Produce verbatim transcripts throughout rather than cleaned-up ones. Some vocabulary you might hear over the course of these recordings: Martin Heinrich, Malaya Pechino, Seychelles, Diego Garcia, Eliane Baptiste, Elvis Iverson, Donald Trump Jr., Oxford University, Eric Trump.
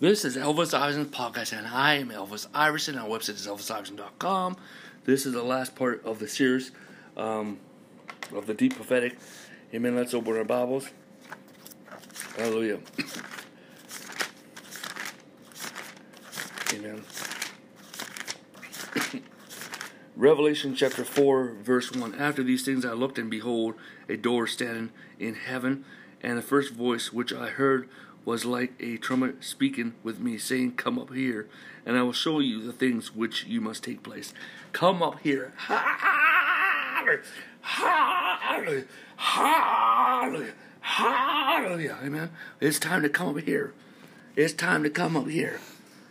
This is Elvis Iverson's podcast, and I am Elvis Iverson. Our website is elvis iverson dot com. This is the last part of the series um, of the Deep Prophetic. Amen. Let's open our Bibles. Hallelujah. Amen. Revelation chapter four, verse one. After these things I looked, and behold, a door standing in heaven, and the first voice which I heard was like a trumpet speaking with me, saying, "Come up here, and I will show you the things which you must take place." Come up here. Hallelujah. Hallelujah. Hallelujah. Hallelujah. Amen. It's time to come up here. It's time to come up here.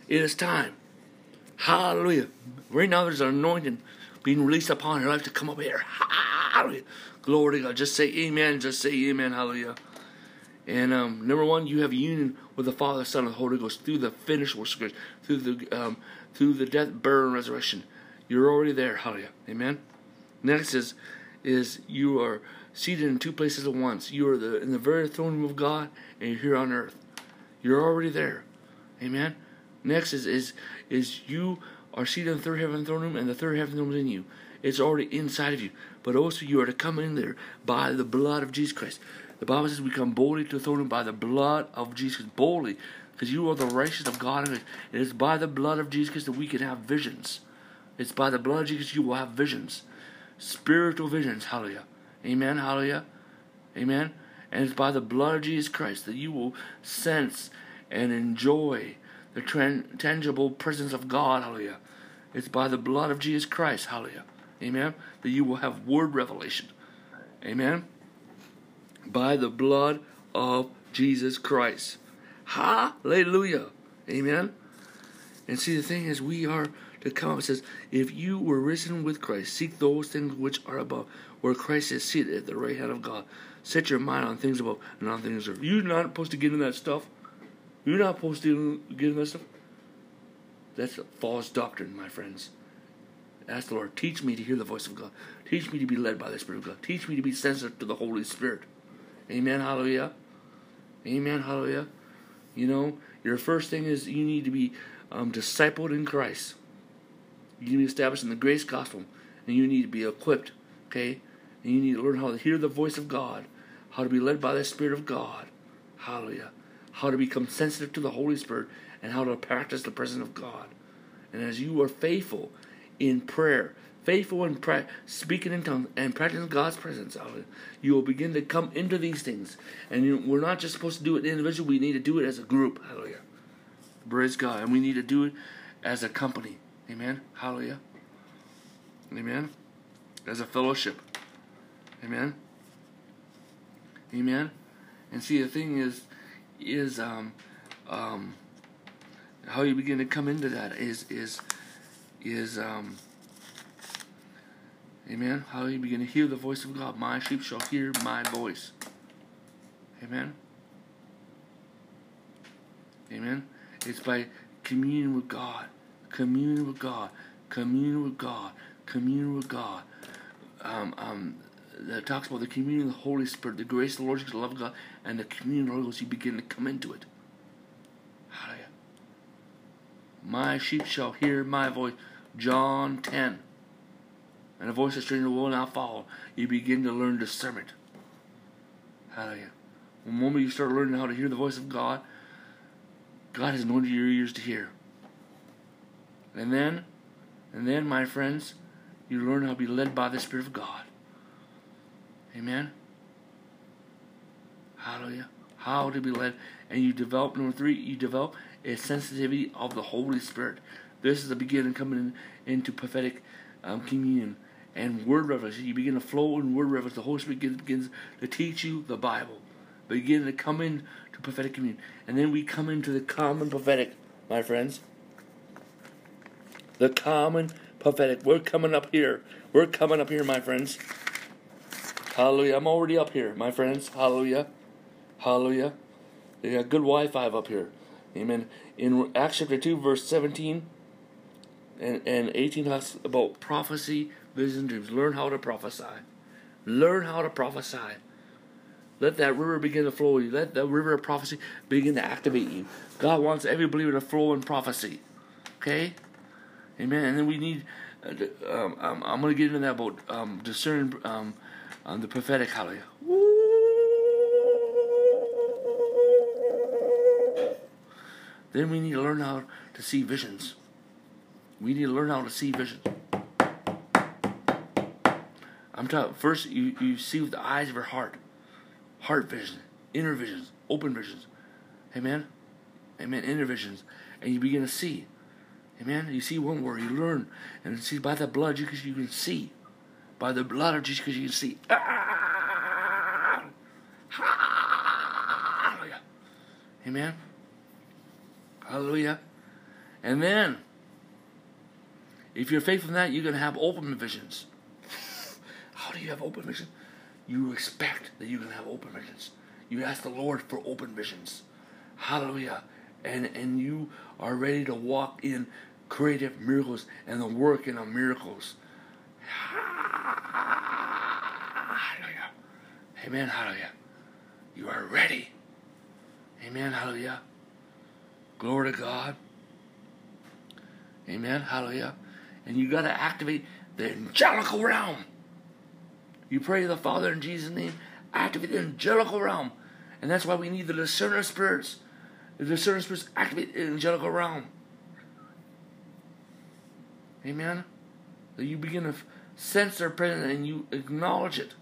It is time. Hallelujah. Right now there's an anointing being released upon your life to come up here. Hallelujah. Glory to God. Just say amen. Just say amen. Hallelujah. And um, number one, you have union with the Father, Son, and the Holy Ghost through the finished work of Christ, through the um, through the death, burial, and resurrection. You're already there. Hallelujah. Amen. Next is is you are seated in two places at once. You are the in the very throne room of God, and you're here on earth. You're already there. Amen. Next is is is you are seated in the third heaven throne room, and the third heaven throne room is in you. It's already inside of you. But also you are to come in there by the blood of Jesus Christ. The Bible says we come boldly to the throne room by the blood of Jesus. Boldly. Because you are the righteousness of God. And it is by the blood of Jesus Christ that we can have visions. It's by the blood of Jesus you will have visions. Spiritual visions. Hallelujah. Amen. Hallelujah. Amen. And it's by the blood of Jesus Christ that you will sense and enjoy the tran- tangible presence of God. Hallelujah. It's by the blood of Jesus Christ. Hallelujah. Amen. That you will have word revelation. Amen. By the blood of Jesus Christ. Hallelujah. Amen. And see, the thing is, we are to come. It says, if you were risen with Christ, seek those things which are above, where Christ is seated at the right hand of God. Set your mind on things above and on things earth. You're not supposed to get into that stuff. You're not supposed to get into that stuff. That's a false doctrine, my friends. Ask the Lord, teach me to hear the voice of God. Teach me to be led by the Spirit of God. Teach me to be sensitive to the Holy Spirit. Amen, hallelujah. Amen, hallelujah. You know, your first thing is you need to be um, discipled in Christ. You need to be established in the grace gospel. And you need to be equipped, okay? And you need to learn how to hear the voice of God. How to be led by the Spirit of God. Hallelujah. How to become sensitive to the Holy Spirit. And how to practice the presence of God. And as you are faithful in prayer, faithful in prayer, speaking in tongues, and practicing God's presence, you will begin to come into these things. And you, we're not just supposed to do it individually. We need to do it as a group. Hallelujah. Praise God. And we need to do it as a company. Amen. Hallelujah. Amen. As a fellowship. Amen. Amen. And see, the thing is, is um, um, how you begin to come into that is is. Is, um, amen, how you begin to hear the voice of God. My sheep shall hear my voice. Amen. Amen. It's by communion with God. Communion with God. Communion with God. Communion with God. Um, um, that talks about the communion of the Holy Spirit, the grace of the Lord, the love of God, and the communion of the Holy Ghost. You begin to come into it. Hallelujah. My sheep shall hear my voice. John ten. And a voice of stranger will not follow. You begin to learn discernment. Hallelujah. The moment you start learning how to hear the voice of God, God has anointed your ears to hear. And then, and then, my friends, you learn how to be led by the Spirit of God. Amen. Hallelujah. How to be led. And you develop, number three, you develop a sensitivity of the Holy Spirit. This is the beginning coming in, into prophetic um, communion and word revelation. You begin to flow in word revelation. The Holy Spirit begins, begins to teach you the Bible. Begin to come in to prophetic communion. And then we come into the common prophetic, my friends. The common prophetic. We're coming up here. We're coming up here, my friends. Hallelujah. I'm already up here, my friends. Hallelujah. Hallelujah. They got good Wi-Fi up here. Amen. In Acts chapter two, verse seventeen and, and eighteen talks about prophecy, visions, dreams. Learn how to prophesy. Learn how to prophesy. Let that river begin to flow. You let that river of prophecy begin to activate you. God wants every believer to flow in prophecy. Okay? Amen. And then we need, um, um, I'm going to get into that about um, discerning um, um, the prophetic. Hallelujah. Then we need to learn how to see visions. We need to learn how to see visions. I'm telling you, first you, you see with the eyes of your heart. Heart vision, inner visions, open visions. Amen? Amen. Inner visions. And you begin to see. Amen? You see one word, you learn. And see by the blood, you can, you can see. By the blood of Jesus, you can see. Ah! Hallelujah. Amen? Hallelujah. And then, if you're faithful in that, you're going to have open visions. How do you have open visions? You expect that you're going to have open visions. You ask the Lord for open visions. Hallelujah. And and you are ready to walk in creative miracles and the working of miracles. Hallelujah. Amen. Hallelujah. You are ready. Amen. Hallelujah. Glory to God. Amen. Hallelujah. And you got to activate the angelical realm. You pray to the Father in Jesus' name, activate the angelical realm. And that's why we need the discerner spirits. The discerner spirits activate the angelical realm. Amen? That you begin to sense their presence and you acknowledge it.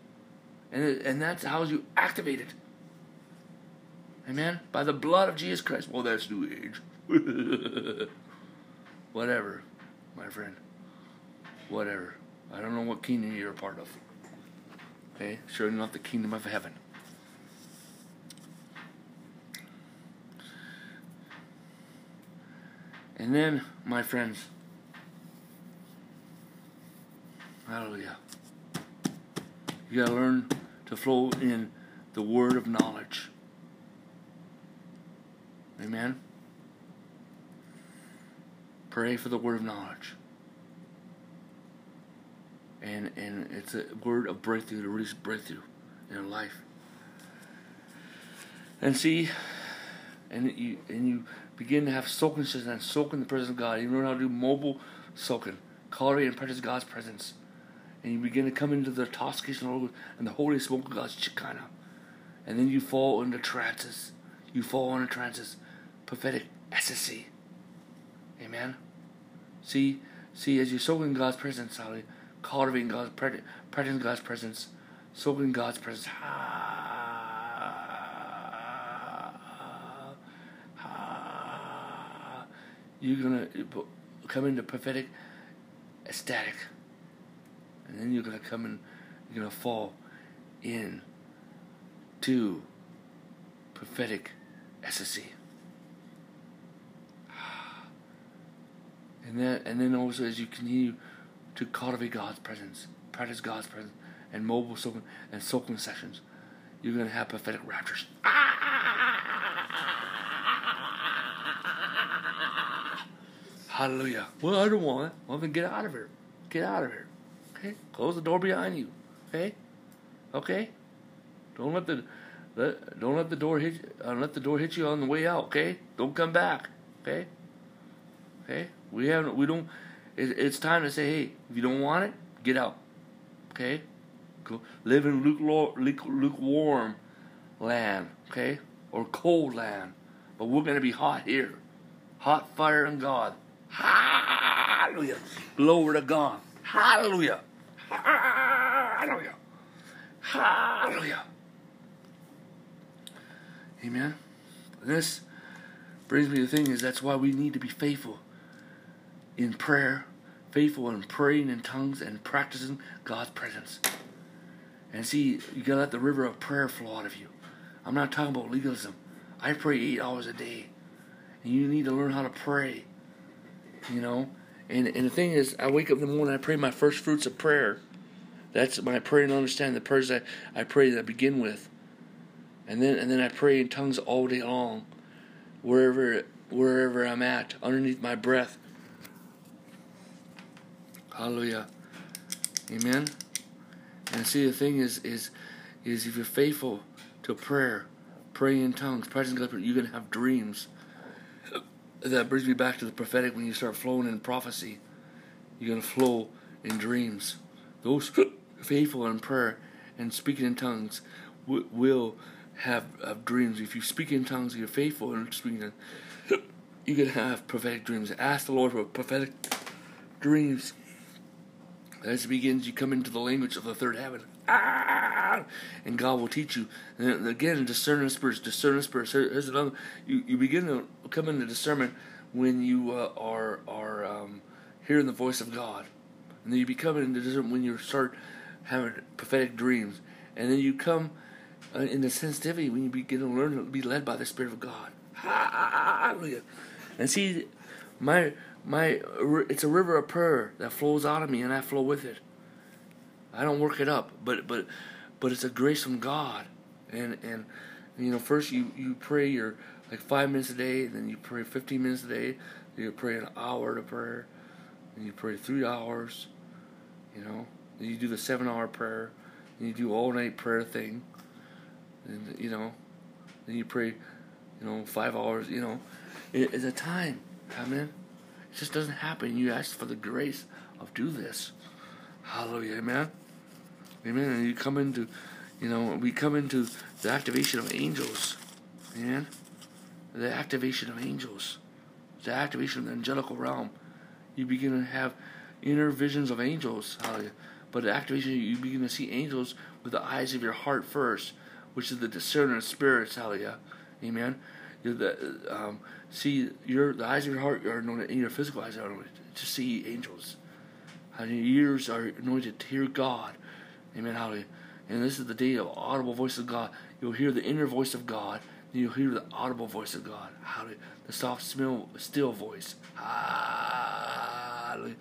And, it, and that's how you activate it. Amen? By the blood of Jesus Christ. Well, that's new age. Whatever, my friend. Whatever. I don't know what kingdom you're a part of. Okay, sure enough, the kingdom of heaven. And then, my friends, hallelujah, you gotta learn to flow in the word of knowledge. Amen? Pray for the word of knowledge. And and it's a word of breakthrough, to release breakthrough in life. And see, and you and you begin to have soaking and soak in the presence of God. You learn how to do mobile soaking, cultivate and practice God's presence. And you begin to come into the intoxication and the holy smoke of God's Shekinah. And then you fall into trances. You fall into trances. Prophetic ecstasy. Amen? See, see, as you soak in God's presence, hallelujah. Cultivating God's presence, practicing God's presence, soaking God's presence. You're gonna come into prophetic ecstatic, and then you're gonna come in. You're gonna fall in to prophetic ecstasy, and then and then also as you continue to cultivate God's presence, practice God's presence, and mobile soaking and soaking sessions, you're going to have prophetic raptures. Hallelujah. Well, I don't want it. Well, then get out of here. Get out of here. Okay? Close the door behind you. Okay? Okay? Don't let the let, don't let the door hit you, uh, let the door hit you on the way out. Okay? Don't come back. Okay? Okay? We haven't. We don't. It's time to say, hey, if you don't want it, get out. Okay? Go live in lukewarm land, okay? Or cold land. But we're going to be hot here. Hot fire in God. Hallelujah. Glory to God. Hallelujah. Hallelujah. Hallelujah. Amen? This brings me to the thing is that's why we need to be faithful in prayer, faithful in praying in tongues and practicing God's presence. And see, you gotta let the river of prayer flow out of you. I'm not talking about legalism. I pray eight hours a day. And you need to learn how to pray. You know? And and the thing is, I wake up in the morning, I pray my first fruits of prayer. That's my prayer and understanding, the prayers I, I pray that I begin with. And then and then I pray in tongues all day long. Wherever wherever I'm at, underneath my breath. Hallelujah. Amen. And see, the thing is, is, is if you're faithful to prayer, pray in tongues, practicing God's word, you can have dreams. That brings me back to the prophetic. When you start flowing in prophecy, you're going to flow in dreams. Those faithful in prayer and speaking in tongues w- will have, have dreams. If you speak in tongues, you're faithful in speaking in tongues, you can have prophetic dreams. Ask the Lord for prophetic dreams. As it begins, you come into the language of the third heaven. Ah! And God will teach you. And again, discerning spirits, discerning spirits. Here's another. You, you begin to come into discernment when you uh, are are um, hearing the voice of God. And then you become into discernment when you start having prophetic dreams. And then you come uh, into sensitivity when you begin to learn to be led by the Spirit of God. Hallelujah. And see, my... My, it's a river of prayer that flows out of me, and I flow with it. I don't work it up, but but, but it's a grace from God. And and you know, first you, you pray your like five minutes a day, then you pray fifteen minutes a day, then you pray an hour to prayer, and you pray three hours. You know, then you do the seven hour prayer, and you do all night prayer thing, and you know, then you pray, you know, five hours. You know, it, it's a time, amen. It just doesn't happen. You ask for the grace of do this. Hallelujah, amen. Amen. And you come into, you know, we come into the activation of angels. Amen. The activation of angels. The activation of the angelical realm. You begin to have inner visions of angels. Hallelujah. But the activation, you begin to see angels with the eyes of your heart first, which is the discerner of spirits. Hallelujah. Amen. The, um, see, your the eyes of your heart are anointed, and your physical eyes are anointed to see angels. And your ears are anointed to hear God. Amen, hallelujah. And this is the day of audible voice of God. You'll hear the inner voice of God, and you'll hear the audible voice of God. Hallelujah. The soft, smell, still voice. Hallelujah.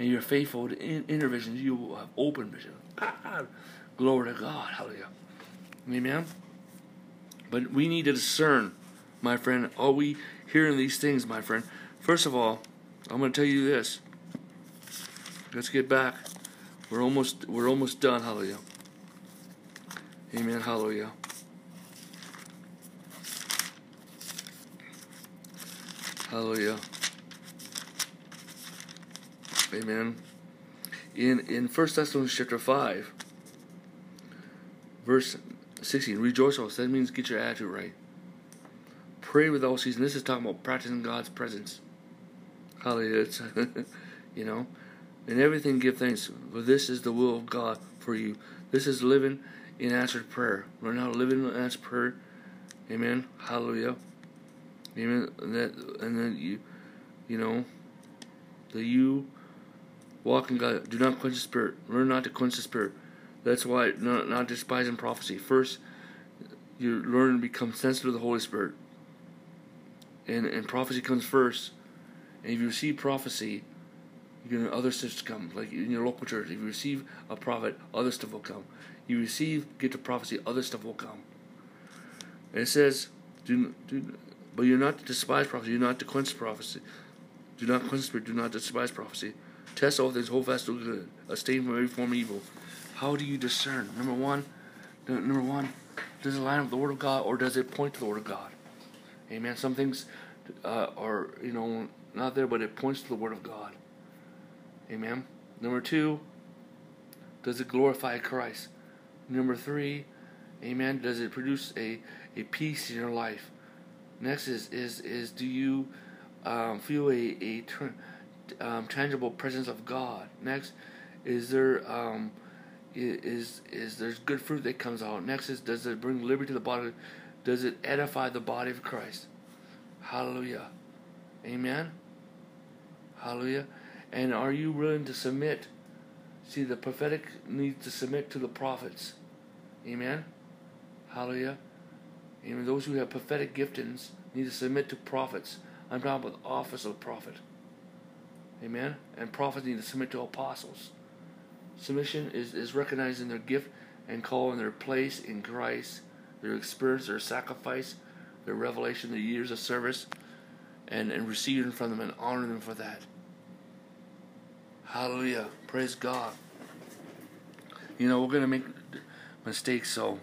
And you're faithful to in, inner vision. You will have open vision. Hallelujah. Glory to God. Hallelujah. Amen. But we need to discern, my friend. Are we hearing these things, my friend? First of all, I'm going to tell you this. Let's get back. We're almost, we're almost done. Hallelujah. Amen. Hallelujah. Hallelujah. Amen. In in First Thessalonians chapter five, verse sixteen, rejoice always. That means get your attitude right. Pray with all season. This is talking about practicing God's presence. Hallelujah. It's, you know, in everything give thanks, for this is the will of God for you. This is living in answered prayer. Learn how to live in answered prayer. Amen. Hallelujah. Amen. And that, and then you, you know, that you walk in God. Do not quench the spirit. Learn not to quench the spirit. That's why not, not despising prophecy. First, you learn and become sensitive to the Holy Spirit. And, and prophecy comes first. And if you receive prophecy, you're gonna, other stuff to come. Like in your local church, if you receive a prophet, other stuff will come. You receive, get to prophecy, other stuff will come. And it says, do, do, but you're not to despise prophecy. You're not to quench prophecy. Do not quench spirit. Do not despise prophecy. Test all things. Hold fast to good. Abstain from every form of evil. How do you discern? Number one, number one, does it line up with the Word of God, or does it point to the Word of God? Amen. Some things uh, are, you know, not there, but it points to the Word of God. Amen. Number two, does it glorify Christ? Number three, amen, does it produce a, a peace in your life? Next is, is, is do you um, feel a, a ter- um, tangible presence of God? Next, is there um, is is there's good fruit that comes out? Next is, does it bring liberty to the body? Does it edify the body of Christ? Hallelujah. Amen. Hallelujah. And are you willing to submit? See, the prophetic needs to submit to the prophets. Amen. Hallelujah. Amen. Those who have prophetic giftings need to submit to prophets. I'm talking about the office of prophet. Amen. And prophets need to submit to apostles. Submission is, is recognizing their gift and calling their place in Christ, their experience, their sacrifice, their revelation, their years of service, and, and receiving from them and honoring them for that. Hallelujah. Praise God. You know, we're going to make mistakes, so,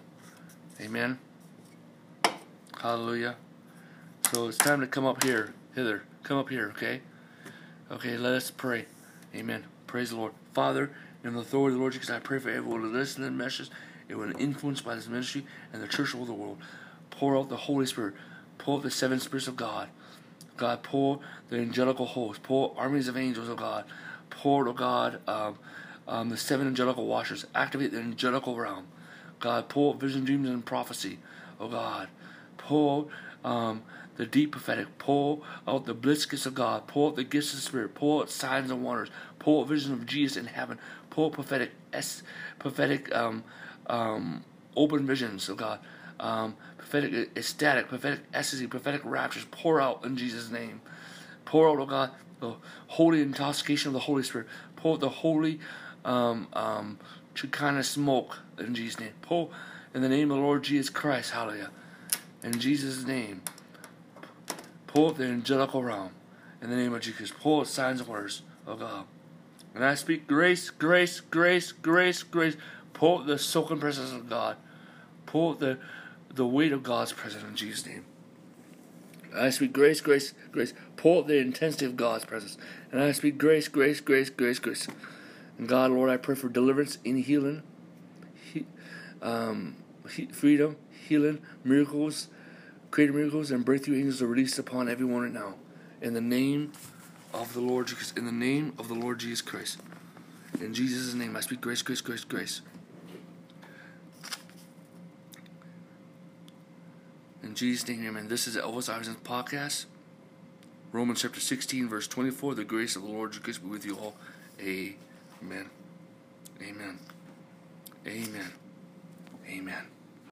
amen. Hallelujah. So it's time to come up here, hither. Come up here, okay? Okay, let us pray. Amen. Praise the Lord. Father, in the authority of the Lord Jesus, I pray for everyone to listen to the message, everyone influenced by this ministry and the church of the world. Pour out the Holy Spirit. Pour out the seven spirits of God. God, pour the angelical host. Pour armies of angels, oh God. Pour, oh God, um, um, the seven angelical watchers. Activate the angelical realm. God, pour out vision, dreams, and prophecy, oh God. Pour out um, the deep prophetic. Pour out the bliss gifts of God. Pour out the gifts of the Spirit. Pour out signs and wonders. Pour out vision of Jesus in heaven. Pour out prophetic, es- prophetic um, um, open visions, oh God. Um, prophetic ecstatic, prophetic ecstasy, prophetic raptures, pour out in Jesus' name. Pour out, oh God, the holy intoxication of the Holy Spirit. Pour out the holy um, um, Shekinah smoke in Jesus' name. Pour in the name of the Lord Jesus Christ, hallelujah. In Jesus' name, pour out the angelical realm in the name of Jesus. Pour out signs and wonders, oh God. And I speak grace, grace, grace, grace, grace. Pour out the soaking presence of God. Pour out the the weight of God's presence in Jesus' name. I speak grace, grace, grace. Pour out the intensity of God's presence. And I speak grace, grace, grace, grace, grace. And God, Lord, I pray for deliverance in healing, he, um, he, freedom, healing, miracles, creative miracles, and breakthrough angels are released upon everyone right now. In the name of the Lord Jesus, in the name of the Lord Jesus Christ. In Jesus' name, I speak grace, grace, grace, grace. In Jesus' name, amen. This is Elvis Iverson's podcast. Romans chapter sixteen, verse twenty-four. The grace of the Lord Jesus be with you all. Amen. Amen. Amen. Amen.